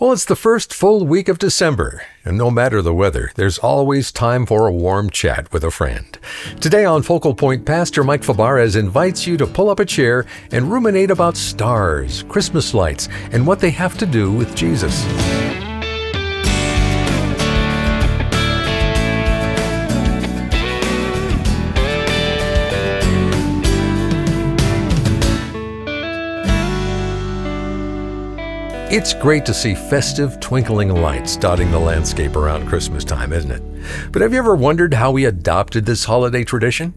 Well, it's the first full week of December, and no matter the weather, there's always time for a warm chat with a friend. Today on Focal Point, Pastor Mike Fabarez invites you to pull up a chair and ruminate about stars, Christmas lights, and what they have to do with Jesus. It's great to see festive, twinkling lights dotting the landscape around Christmas time, isn't it? But have you ever wondered how we adopted this holiday tradition?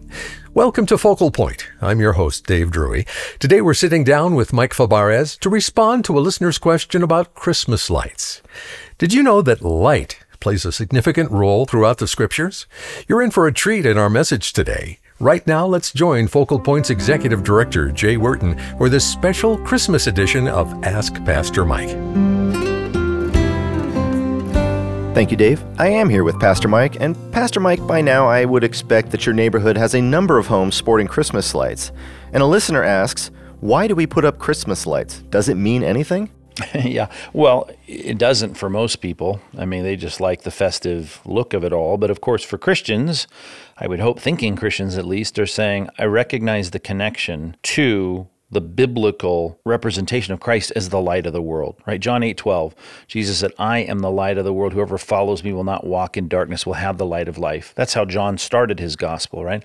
Welcome to Focal Point. I'm your host, Dave Drury. Today we're sitting down with Mike Fabarez to respond to a listener's question about Christmas lights. Did you know that light plays a significant role throughout the Scriptures? You're in for a treat in our message today. Right now, let's join Focal Point's Executive Director, Jay Wharton, for this special Christmas edition of Ask Pastor Mike. Thank you, Dave. I am here with Pastor Mike, and Pastor Mike, by now I would expect that your neighborhood has a number of homes sporting Christmas lights. And a listener asks, why do we put up Christmas lights? Does it mean anything? Yeah, well, it doesn't for most people. I mean, they just like the festive look of it all. But of course, for Christians, I would hope thinking Christians at least are saying, I recognize the connection to the biblical representation of Christ as the light of the world, right? John 8:12, Jesus said, I am the light of the world. Whoever follows me will not walk in darkness, will have the light of life. That's how John started his gospel, right?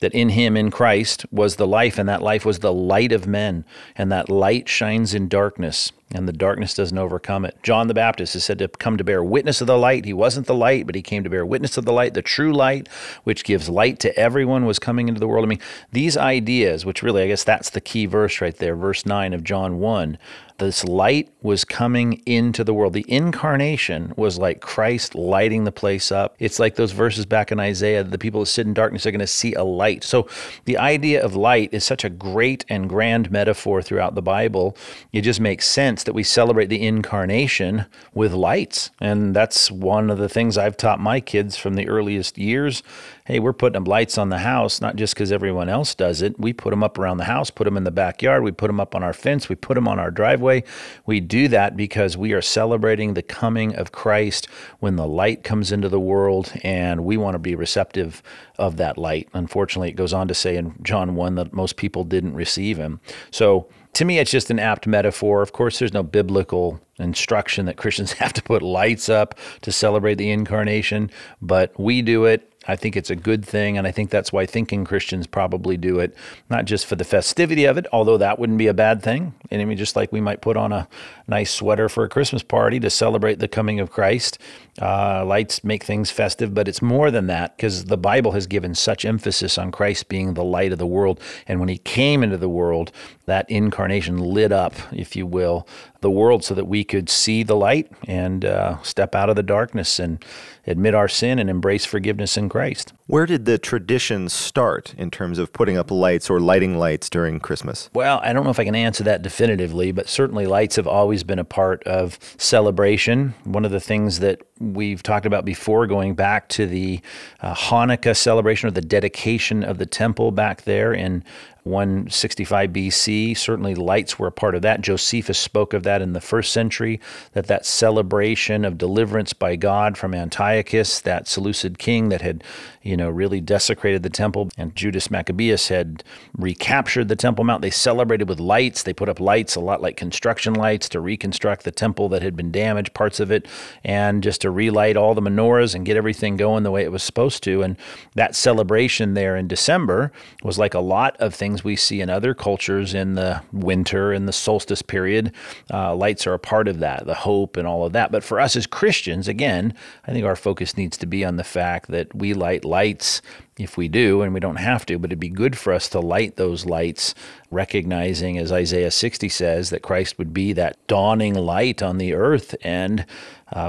That in him, in Christ, was the life, and that life was the light of men, and that light shines in darkness, and the darkness doesn't overcome it. John the Baptist is said to come to bear witness of the light. He wasn't the light, but he came to bear witness of the light. The true light, which gives light to everyone, was coming into the world. I mean, these ideas, which really, I guess that's the key verse right there, verse 9 of John 1, this light was coming into the world. The incarnation was like Christ lighting the place up. It's like those verses back in Isaiah, the people who sit in darkness are going to see a light. So the idea of light is such a great and grand metaphor throughout the Bible. It just makes sense that we celebrate the incarnation with lights. And that's one of the things I've taught my kids from the earliest years. Hey, we're putting up lights on the house, not just because everyone else does it. We put them up around the house, put them in the backyard, we put them up on our fence, we put them on our driveway. We do that because we are celebrating the coming of Christ when the light comes into the world, and we want to be receptive of that light. Unfortunately, it goes on to say in John 1 that most people didn't receive him. So to me, it's just an apt metaphor. Of course, there's no biblical instruction that Christians have to put lights up to celebrate the incarnation, but we do it. I think it's a good thing, and I think that's why thinking Christians probably do it, not just for the festivity of it, although that wouldn't be a bad thing. And I mean, just like we might put on a nice sweater for a Christmas party to celebrate the coming of Christ, lights make things festive, but it's more than that, because the Bible has given such emphasis on Christ being the light of the world. And when he came into the world, that incarnation lit up, if you will, the world so that we could see the light and step out of the darkness and admit our sin and embrace forgiveness in Christ. Where did the tradition start in terms of putting up lights or lighting lights during Christmas? Well, I don't know if I can answer that definitively, but certainly lights have always been a part of celebration. One of the things that we've talked about before, going back to the Hanukkah celebration or the dedication of the temple back there in 165 BC, certainly lights were a part of that. Josephus spoke of that in the first century, that celebration of deliverance by God from Antiochus, that Seleucid king that had, really desecrated the temple, and Judas Maccabeus had recaptured the Temple Mount. They celebrated with lights. They put up lights, a lot like construction lights, to reconstruct the temple that had been damaged, parts of it, and just to relight all the menorahs and get everything going the way it was supposed to. And that celebration there in December was like a lot of things we see in other cultures in the winter, in the solstice period. Lights are a part of that, the hope and all of that. But for us as Christians, again, I think our focus needs to be on the fact that we light lights if we do, and we don't have to, but it'd be good for us to light those lights, recognizing, as Isaiah 60 says, that Christ would be that dawning light on the earth, and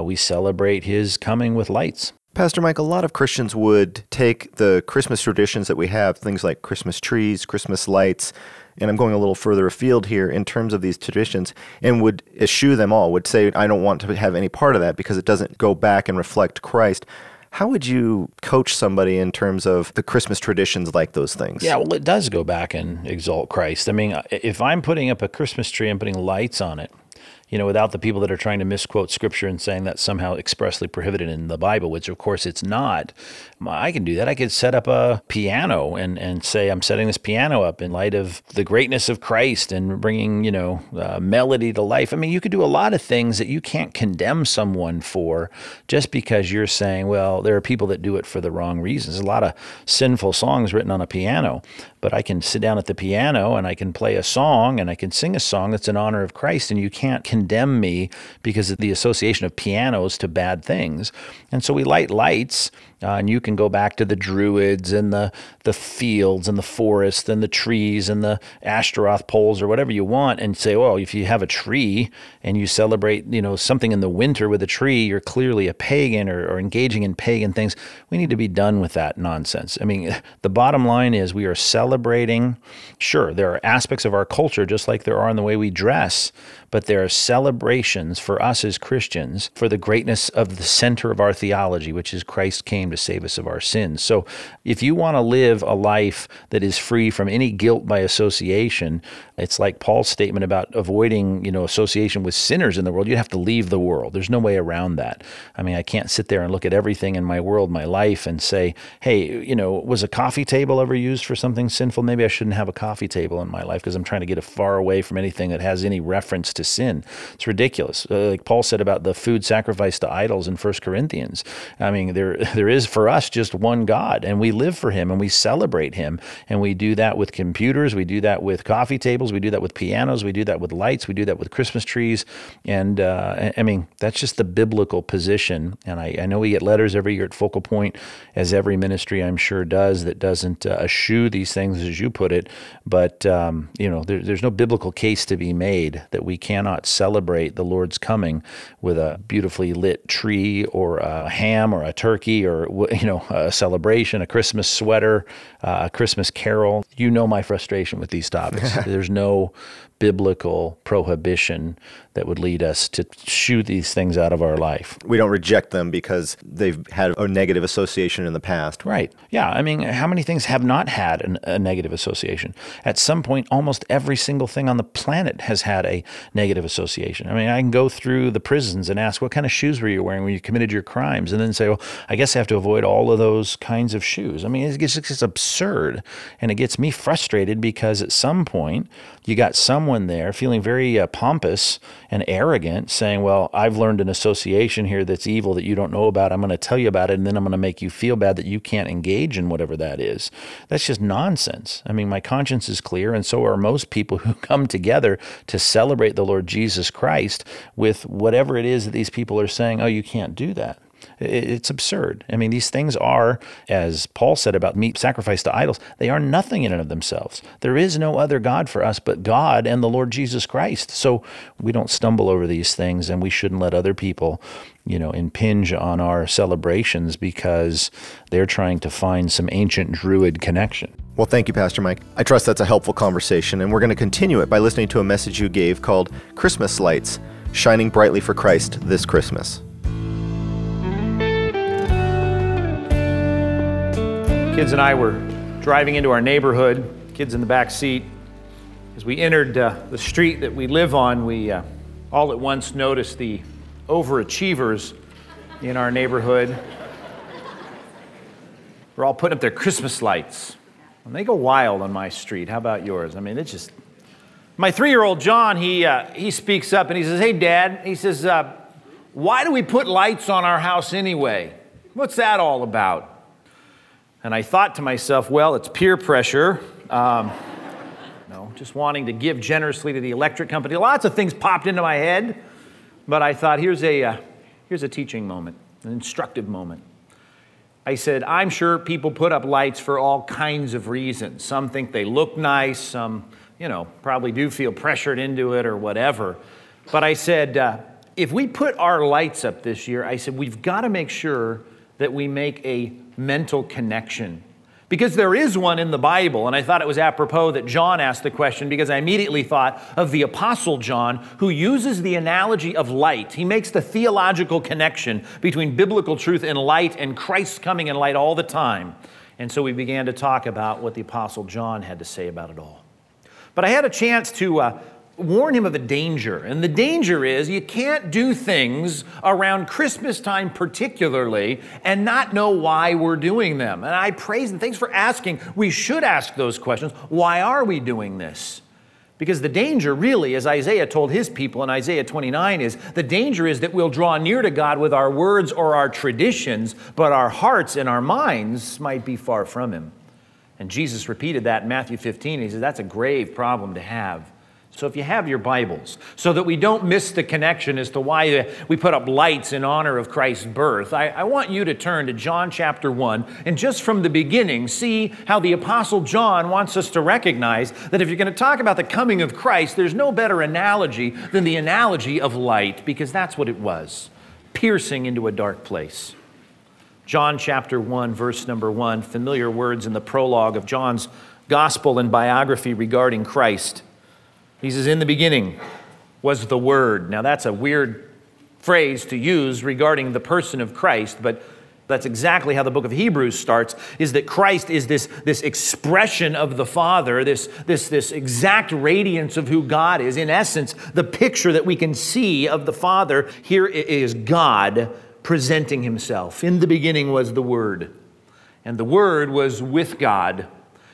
we celebrate his coming with lights. Pastor Mike, a lot of Christians would take the Christmas traditions that we have, things like Christmas trees, Christmas lights, and I'm going a little further afield here in terms of these traditions, and would eschew them all, would say, I don't want to have any part of that because it doesn't go back and reflect Christ. How would you coach somebody in terms of the Christmas traditions like those things? Yeah, well, it does go back and exalt Christ. I mean, if I'm putting up a Christmas tree and putting lights on it, you know, without the people that are trying to misquote Scripture and saying that's somehow expressly prohibited in the Bible, which of course it's not. I can do that. I could set up a piano and say, I'm setting this piano up in light of the greatness of Christ and bringing, you know, melody to life. I mean, you could do a lot of things that you can't condemn someone for just because you're saying, well, there are people that do it for the wrong reasons. There's a lot of sinful songs written on a piano, but I can sit down at the piano and I can play a song and I can sing a song that's in honor of Christ, and you can't condemn me because of the association of pianos to bad things. And so we light lights, and you can go back to the Druids and the fields and the forests and the trees and the Ashtaroth poles or whatever you want, and say, well, if you have a tree and you celebrate, you know, something in the winter with a tree, you're clearly a pagan or engaging in pagan things. We need to be done with that nonsense. I mean, the bottom line is we are celebrating. Sure, there are aspects of our culture just like there are in the way we dress, but there are celebrations for us as Christians for the greatness of the center of our theology, which is Christ came to save us of our sins. So if you want to live a life that is free from any guilt by association, it's like Paul's statement about avoiding, you know, association with sinners in the world. You have to leave the world. There's no way around that. I mean, I can't sit there and look at everything in my world, my life, and say, hey, you know, was a coffee table ever used for something sinful? Maybe I shouldn't have a coffee table in my life because I'm trying to get as far away from anything that has any reference to sin. It's ridiculous. Like Paul said about the food sacrificed to idols in 1 Corinthians. I mean, there is for us just one God, and we live for him and we celebrate him, and we do that with computers, we do that with coffee tables, we do that with pianos, we do that with lights, we do that with Christmas trees, and I mean, that's just the biblical position. And I know we get letters every year at Focal Point, as every ministry I'm sure does, that doesn't eschew these things, as you put it, but you know, there's no biblical case to be made that we cannot celebrate the Lord's coming with a beautifully lit tree or a ham or a turkey or, you know, a celebration, a Christmas sweater, a Christmas carol. You know my frustration with these topics. There's no biblical prohibition that would lead us to shoo these things out of our life. We don't reject them because they've had a negative association in the past. Right. Yeah. I mean, how many things have not had a negative association? At some point, almost every single thing on the planet has had a negative association. I mean, I can go through the prisons and ask, what kind of shoes were you wearing when you committed your crimes? And then say, well, I guess I have to avoid all of those kinds of shoes. I mean, it's absurd. And it gets me frustrated because at some point, you got someone there feeling very pompous and arrogant, saying, well, I've learned an association here that's evil that you don't know about. I'm going to tell you about it, and then I'm going to make you feel bad that you can't engage in whatever that is. That's just nonsense. I mean, my conscience is clear, and so are most people who come together to celebrate the Lord Jesus Christ with whatever it is that these people are saying, oh, you can't do that. It's absurd. I mean, these things are, as Paul said about meat sacrificed to idols, they are nothing in and of themselves. There is no other God for us but God and the Lord Jesus Christ. So we don't stumble over these things, and we shouldn't let other people, you know, impinge on our celebrations because they're trying to find some ancient Druid connection. Well, thank you, Pastor Mike. I trust that's a helpful conversation, and we're going to continue it by listening to a message you gave called Christmas Lights, Shining Brightly for Christ This Christmas. Kids and I were driving into our neighborhood, kids in the back seat. As we entered the street that we live on, we all at once noticed the overachievers in our neighborhood. They're all putting up their Christmas lights, and they go wild on my street. How about yours? I mean, it's just... My 3-year-old John, he speaks up and he says, hey, Dad, he says, why do we put lights on our house anyway? What's that all about? And I thought to myself, well, it's peer pressure. No, just wanting to give generously to the electric company. Lots of things popped into my head, but I thought, here's a teaching moment, an instructive moment. I said, I'm sure people put up lights for all kinds of reasons. Some think they look nice. Some, you know, probably do feel pressured into it or whatever. But I said, if we put our lights up this year, I said, we've got to make sure that we make a mental connection, because there is one in the Bible. And I thought it was apropos that John asked the question, because I immediately thought of the Apostle John, who uses the analogy of light. He makes the theological connection between biblical truth and light and Christ's coming in light all the time. And so we began to talk about what the Apostle John had to say about it all. But I had a chance to warn him of a danger. And the danger is you can't do things around Christmas time particularly and not know why we're doing them. And I praise and thanks for asking. We should ask those questions. Why are we doing this? Because the danger really, as Isaiah told his people in Isaiah 29, is the danger is that we'll draw near to God with our words or our traditions, but our hearts and our minds might be far from him. And Jesus repeated that in Matthew 15. He says, that's a grave problem to have. So if you have your Bibles, so that we don't miss the connection as to why we put up lights in honor of Christ's birth, I want you to turn to John chapter 1 and just from the beginning see how the Apostle John wants us to recognize that if you're going to talk about the coming of Christ, there's no better analogy than the analogy of light, because that's what it was, piercing into a dark place. John chapter 1, verse number 1, familiar words in the prologue of John's gospel and biography regarding Christ. He says, in the beginning was the Word. Now, that's a weird phrase to use regarding the person of Christ, but that's exactly how the book of Hebrews starts, is that Christ is this expression of the Father, this exact radiance of who God is. In essence, the picture that we can see of the Father, here is God presenting himself. In the beginning was the Word, and the Word was with God,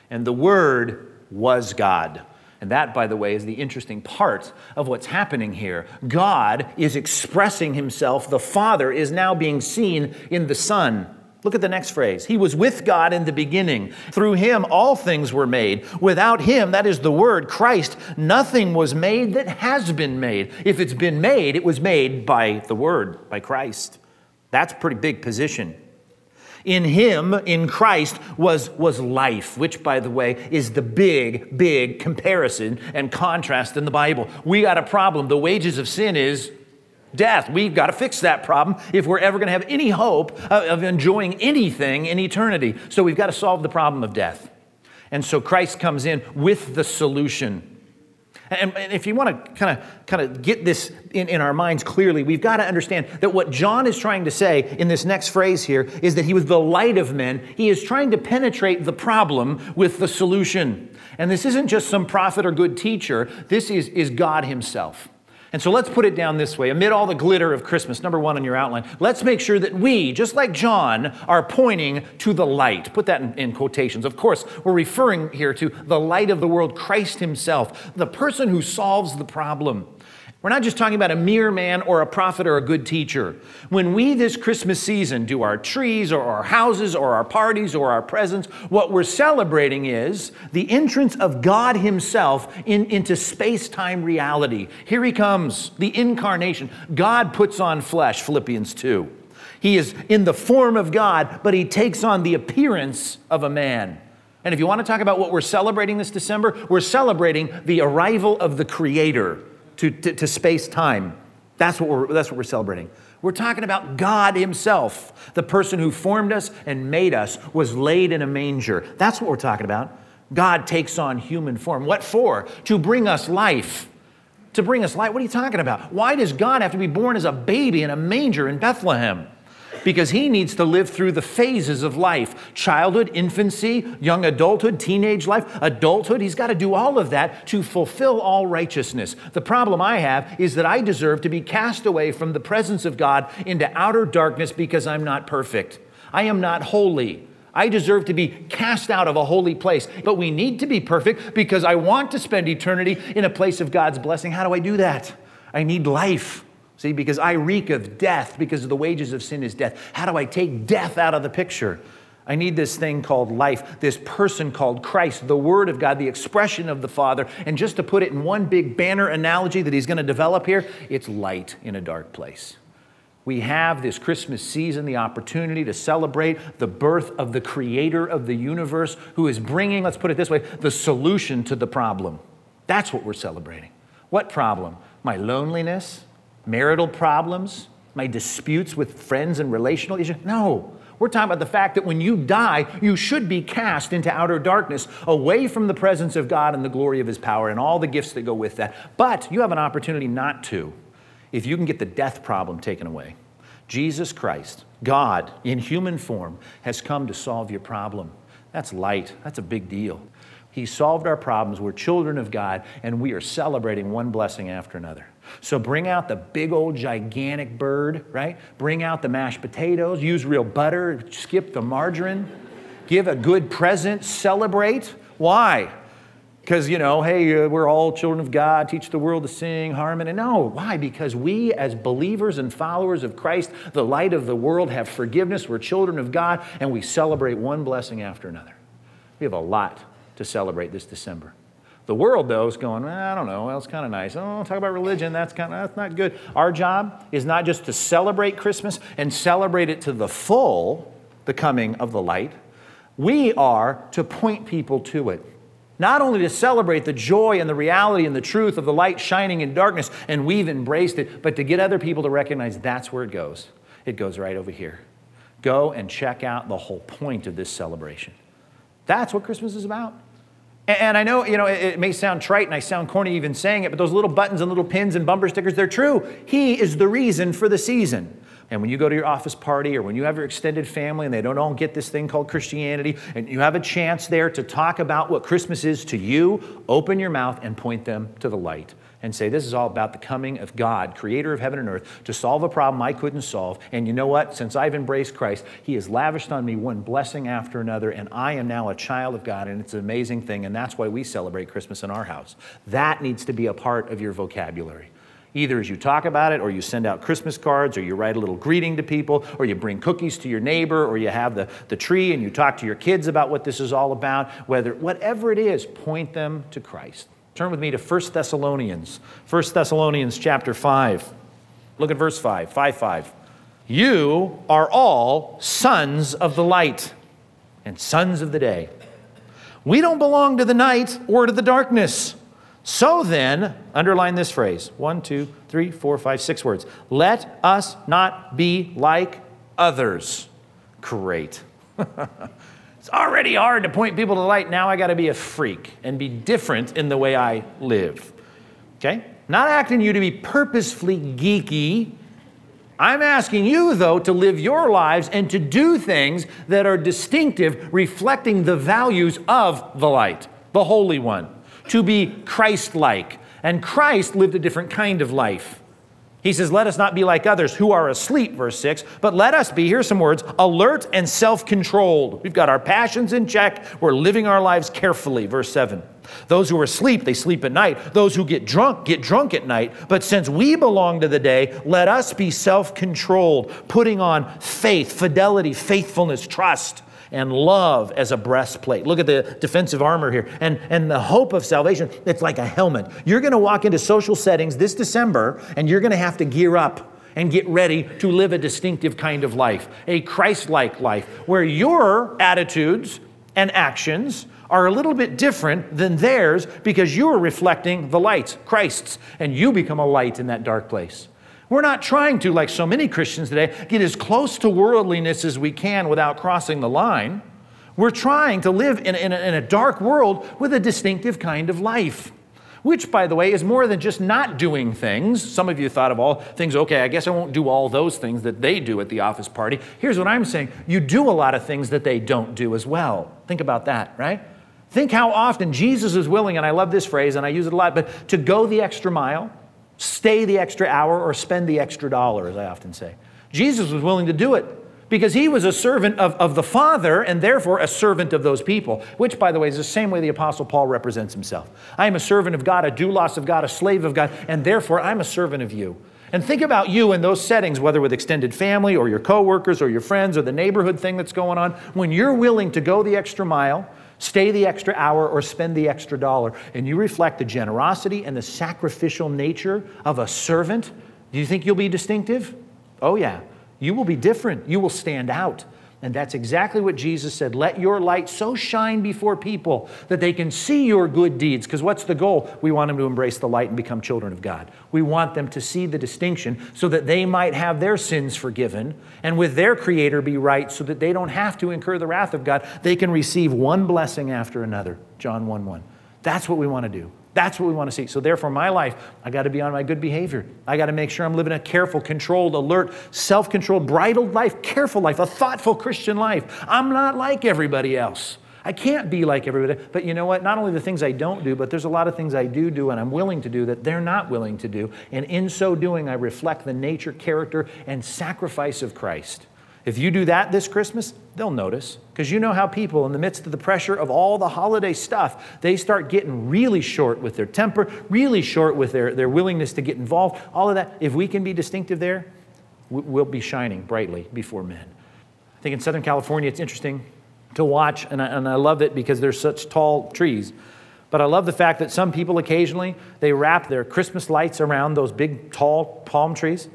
and the Word was God. And that, by the way, is the interesting part of what's happening here. God is expressing himself. The Father is now being seen in the Son. Look at the next phrase. He was with God in the beginning. Through him, all things were made. Without him, that is the Word, Christ, nothing was made that has been made. If it's been made, it was made by the Word, by Christ. That's a pretty big position. In him, in Christ, was life, which, by the way, is the big, big comparison and contrast in the Bible. We got a problem. The wages of sin is death. We've got to fix that problem if we're ever going to have any hope of enjoying anything in eternity. So we've got to solve the problem of death. And so Christ comes in with the solution. And if you want to kind of get this in our minds clearly, we've got to understand that what John is trying to say in this next phrase here is that he was the light of men. He is trying to penetrate the problem with the solution. And this isn't just some prophet or good teacher. This is God himself. And so let's put it down this way, amid all the glitter of Christmas, number one on your outline, let's make sure that we, just like John, are pointing to the light. Put that in quotations. Of course, we're referring here to the light of the world, Christ himself, the person who solves the problem. We're not just talking about a mere man or a prophet or a good teacher. When we this Christmas season do our trees or our houses or our parties or our presents, what we're celebrating is the entrance of God himself into space-time reality. Here he comes, the incarnation. God puts on flesh, Philippians 2. He is in the form of God, but he takes on the appearance of a man. And if you want to talk about what we're celebrating this December, we're celebrating the arrival of the Creator to space-time. That's what we're celebrating. We're talking about God himself. The person who formed us and made us was laid in a manger. That's what we're talking about. God takes on human form. What for? To bring us life. To bring us life? What are you talking about? Why does God have to be born as a baby in a manger in Bethlehem? Because he needs to live through the phases of life. Childhood, infancy, young adulthood, teenage life, adulthood. He's got to do all of that to fulfill all righteousness. The problem I have is that I deserve to be cast away from the presence of God into outer darkness because I'm not perfect. I am not holy. I deserve to be cast out of a holy place. But we need to be perfect because I want to spend eternity in a place of God's blessing. How do I do that? I need life. See, because I reek of death, because the wages of sin is death. How do I take death out of the picture? I need this thing called life, this person called Christ, the Word of God, the expression of the Father. And just to put it in one big banner analogy that he's going to develop here, it's light in a dark place. We have this Christmas season the opportunity to celebrate the birth of the Creator of the universe who is bringing, let's put it this way, the solution to the problem. That's what we're celebrating. What problem? My loneliness? Marital problems, my disputes with friends and relational issues? No. We're talking about the fact that when you die, you should be cast into outer darkness, away from the presence of God and the glory of his power and all the gifts that go with that. But you have an opportunity not to, if you can get the death problem taken away. Jesus Christ, God in human form, has come to solve your problem. That's light. That's a big deal. He solved our problems. We're children of God, and we are celebrating one blessing after another. So bring out the big old gigantic bird, right? Bring out the mashed potatoes. Use real butter. Skip the margarine. Give a good present. Celebrate. Why? Because, you know, hey, we're all children of God. Teach the world to sing, harmony. No, why? Because we as believers and followers of Christ, the light of the world, have forgiveness. We're children of God, and we celebrate one blessing after another. We have a lot to celebrate this December. The world, though, is going, I don't know, well, it's kind of nice. Oh, talk about religion, that's not good. Our job is not just to celebrate Christmas and celebrate it to the full, the coming of the light. We are to point people to it. Not only to celebrate the joy and the reality and the truth of the light shining in darkness, and we've embraced it, but to get other people to recognize that's where it goes. It goes right over here. Go and check out the whole point of this celebration. That's what Christmas is about. And I know, you know, it may sound trite and I sound corny even saying it, but those little buttons and little pins and bumper stickers, they're true. He is the reason for the season. And when you go to your office party or when you have your extended family and they don't all get this thing called Christianity, and you have a chance there to talk about what Christmas is to you, open your mouth and point them to the light and say, this is all about the coming of God, creator of heaven and earth, to solve a problem I couldn't solve. And you know what? Since I've embraced Christ, he has lavished on me one blessing after another, and I am now a child of God, and it's an amazing thing, and that's why we celebrate Christmas in our house. That needs to be a part of your vocabulary. Either as you talk about it, or you send out Christmas cards, or you write a little greeting to people, or you bring cookies to your neighbor, or you have the tree and you talk to your kids about what this is all about, whatever it is, point them to Christ. Turn with me to 1 Thessalonians. 1 Thessalonians chapter 5. Look at verse 5. 5:5. You are all sons of the light and sons of the day. We don't belong to the night or to the darkness. So then, underline this phrase. 6 words. Let us not be like others. Great. It's already hard to point people to the light. Now I got to be a freak and be different in the way I live. Okay? Not asking you to be purposefully geeky. I'm asking you, though, to live your lives and to do things that are distinctive, reflecting the values of the light, the Holy One, to be Christ-like. And Christ lived a different kind of life. He says, let us not be like others who are asleep, verse 6, but let us be, here's some words, alert and self-controlled. We've got our passions in check. We're living our lives carefully, verse 7. Those who are asleep, they sleep at night. Those who get drunk at night. But since we belong to the day, let us be self-controlled, putting on faith, fidelity, faithfulness, trust, and love as a breastplate. Look at the defensive armor here. And the hope of salvation, it's like a helmet. You're going to walk into social settings this December, and you're going to have to gear up and get ready to live a distinctive kind of life, a Christ-like life, where your attitudes and actions are a little bit different than theirs because you are reflecting the light, Christ's, and you become a light in that dark place. We're not trying to, like so many Christians today, get as close to worldliness as we can without crossing the line. We're trying to live in a dark world with a distinctive kind of life, which, by the way, is more than just not doing things. Some of you thought of all things, okay, I guess I won't do all those things that they do at the office party. Here's what I'm saying. You do a lot of things that they don't do as well. Think about that, right? Think how often Jesus is willing, and I love this phrase, and I use it a lot, but to go the extra mile, stay the extra hour, or spend the extra dollar, as I often say. Jesus was willing to do it because he was a servant of the Father and therefore a servant of those people, which, by the way, is the same way the Apostle Paul represents himself. I am a servant of God, a doulos of God, a slave of God, and therefore I'm a servant of you. And think about you in those settings, whether with extended family or your coworkers or your friends or the neighborhood thing that's going on, when you're willing to go the extra mile, stay the extra hour, or spend the extra dollar, and you reflect the generosity and the sacrificial nature of a servant, do you think you'll be distinctive? Oh yeah, you will be different. You will stand out. And that's exactly what Jesus said. Let your light so shine before people that they can see your good deeds. Because what's the goal? We want them to embrace the light and become children of God. We want them to see the distinction so that they might have their sins forgiven and with their Creator be right so that they don't have to incur the wrath of God. They can receive one blessing after another. John 1:1. That's what we want to do. That's what we want to see. So therefore, my life, I got to be on my good behavior. I got to make sure I'm living a careful, controlled, alert, self-controlled, bridled life, careful life, a thoughtful Christian life. I'm not like everybody else. I can't be like everybody. But you know what? Not only the things I don't do, but there's a lot of things I do and I'm willing to do that they're not willing to do. And in so doing, I reflect the nature, character, and sacrifice of Christ. If you do that this Christmas, they'll notice, because you know how people, in the midst of the pressure of all the holiday stuff, they start getting really short with their temper, really short with their willingness to get involved, all of that. If we can be distinctive there, we'll be shining brightly before men. I think in Southern California, it's interesting to watch, and I love it because there's such tall trees. But I love the fact that some people occasionally, they wrap their Christmas lights around those big, tall palm trees.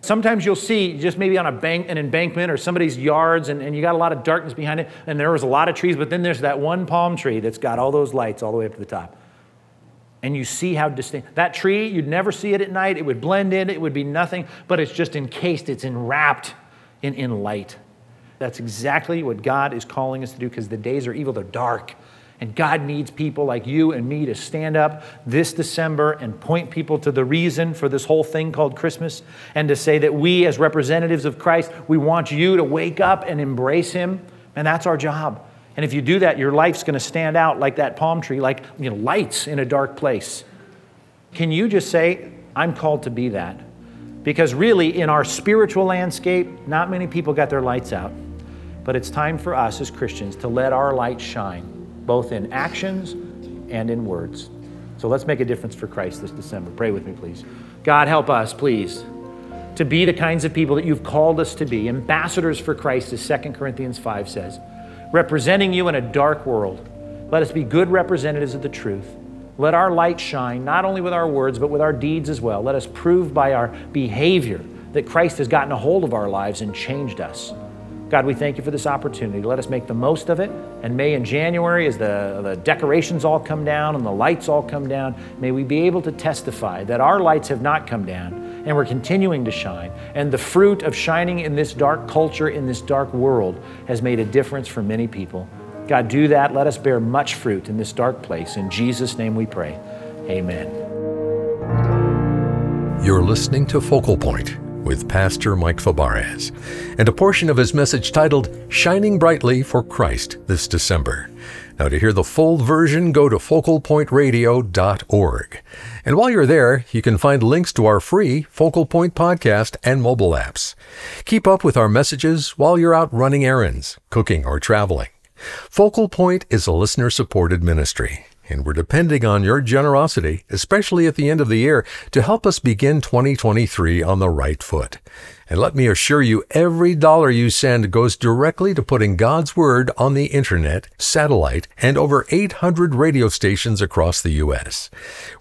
Sometimes you'll see just maybe on an embankment or somebody's yards, and you got a lot of darkness behind it, and there was a lot of trees, but then there's that one palm tree that's got all those lights all the way up to the top. And you see how distinct. That tree, you'd never see it at night. It would blend in. It would be nothing, but it's just encased. It's enwrapped in light. That's exactly what God is calling us to do, because the days are evil. They're dark. And God needs people like you and me to stand up this December and point people to the reason for this whole thing called Christmas, and to say that we, as representatives of Christ, we want you to wake up and embrace Him. And that's our job. And if you do that, your life's going to stand out like that palm tree, like, you know, lights in a dark place. Can you just say, I'm called to be that? Because really, in our spiritual landscape, not many people got their lights out. But it's time for us as Christians to let our light shine, both in actions and in words. So let's make a difference for Christ this December. Pray with me, please. God, help us, please, to be the kinds of people that You've called us to be, ambassadors for Christ, as 2 Corinthians 5 says, representing You in a dark world. Let us be good representatives of the truth. Let our light shine, not only with our words, but with our deeds as well. Let us prove by our behavior that Christ has gotten a hold of our lives and changed us. God, we thank You for this opportunity. Let us make the most of it. And may in January, as the decorations all come down and the lights all come down, may we be able to testify that our lights have not come down and we're continuing to shine. And the fruit of shining in this dark culture, in this dark world, has made a difference for many people. God, do that. Let us bear much fruit in this dark place. In Jesus' name we pray. Amen. You're listening to Focal Point with Pastor Mike Fabarez, and a portion of his message titled, Shining Brightly for Christ This December. Now, to hear the full version, go to focalpointradio.org. And while you're there, you can find links to our free Focal Point podcast and mobile apps. Keep up with our messages while you're out running errands, cooking, or traveling. Focal Point is a listener-supported ministry, and we're depending on your generosity, especially at the end of the year, to help us begin 2023 on the right foot. And let me assure you, every dollar you send goes directly to putting God's Word on the internet, satellite, and over 800 radio stations across the U.S.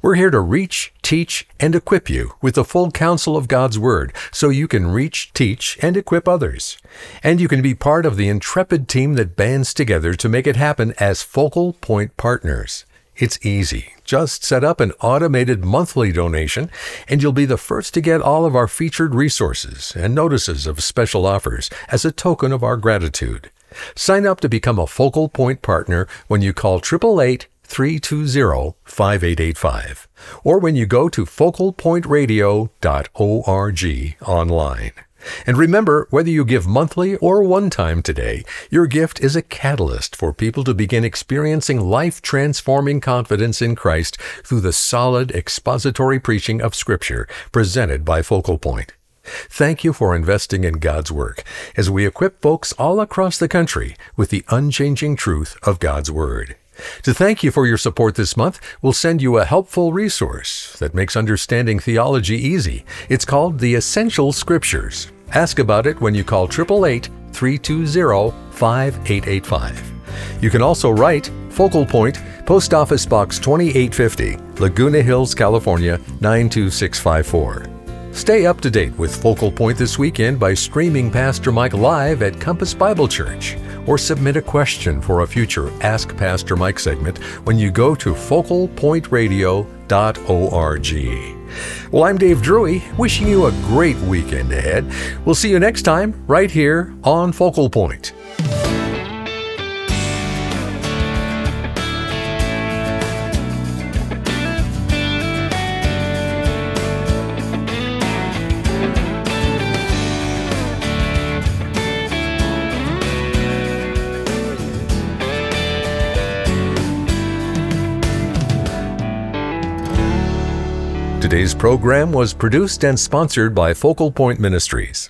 We're here to reach, teach, and equip you with the full counsel of God's Word, so you can reach, teach, and equip others. And you can be part of the intrepid team that bands together to make it happen as Focal Point partners. It's easy. Just set up an automated monthly donation, and you'll be the first to get all of our featured resources and notices of special offers as a token of our gratitude. Sign up to become a Focal Point partner when you call 888-320-5885, or when you go to focalpointradio.org online. And remember, whether you give monthly or one time today, your gift is a catalyst for people to begin experiencing life-transforming confidence in Christ through the solid expository preaching of Scripture presented by Focal Point. Thank you for investing in God's work as we equip folks all across the country with the unchanging truth of God's Word. To thank you for your support this month, we'll send you a helpful resource that makes understanding theology easy. It's called The Essential Scriptures. Ask about it when you call 888-320-5885. You can also write Focal Point, Post Office Box 2850, Laguna Hills, California, 92654. Stay up to date with Focal Point this weekend by streaming Pastor Mike live at Compass Bible Church, or submit a question for a future Ask Pastor Mike segment when you go to focalpointradio.org. Well, I'm Dave Drury, wishing you a great weekend ahead. We'll see you next time right here on Focal Point. Today's program was produced and sponsored by Focal Point Ministries.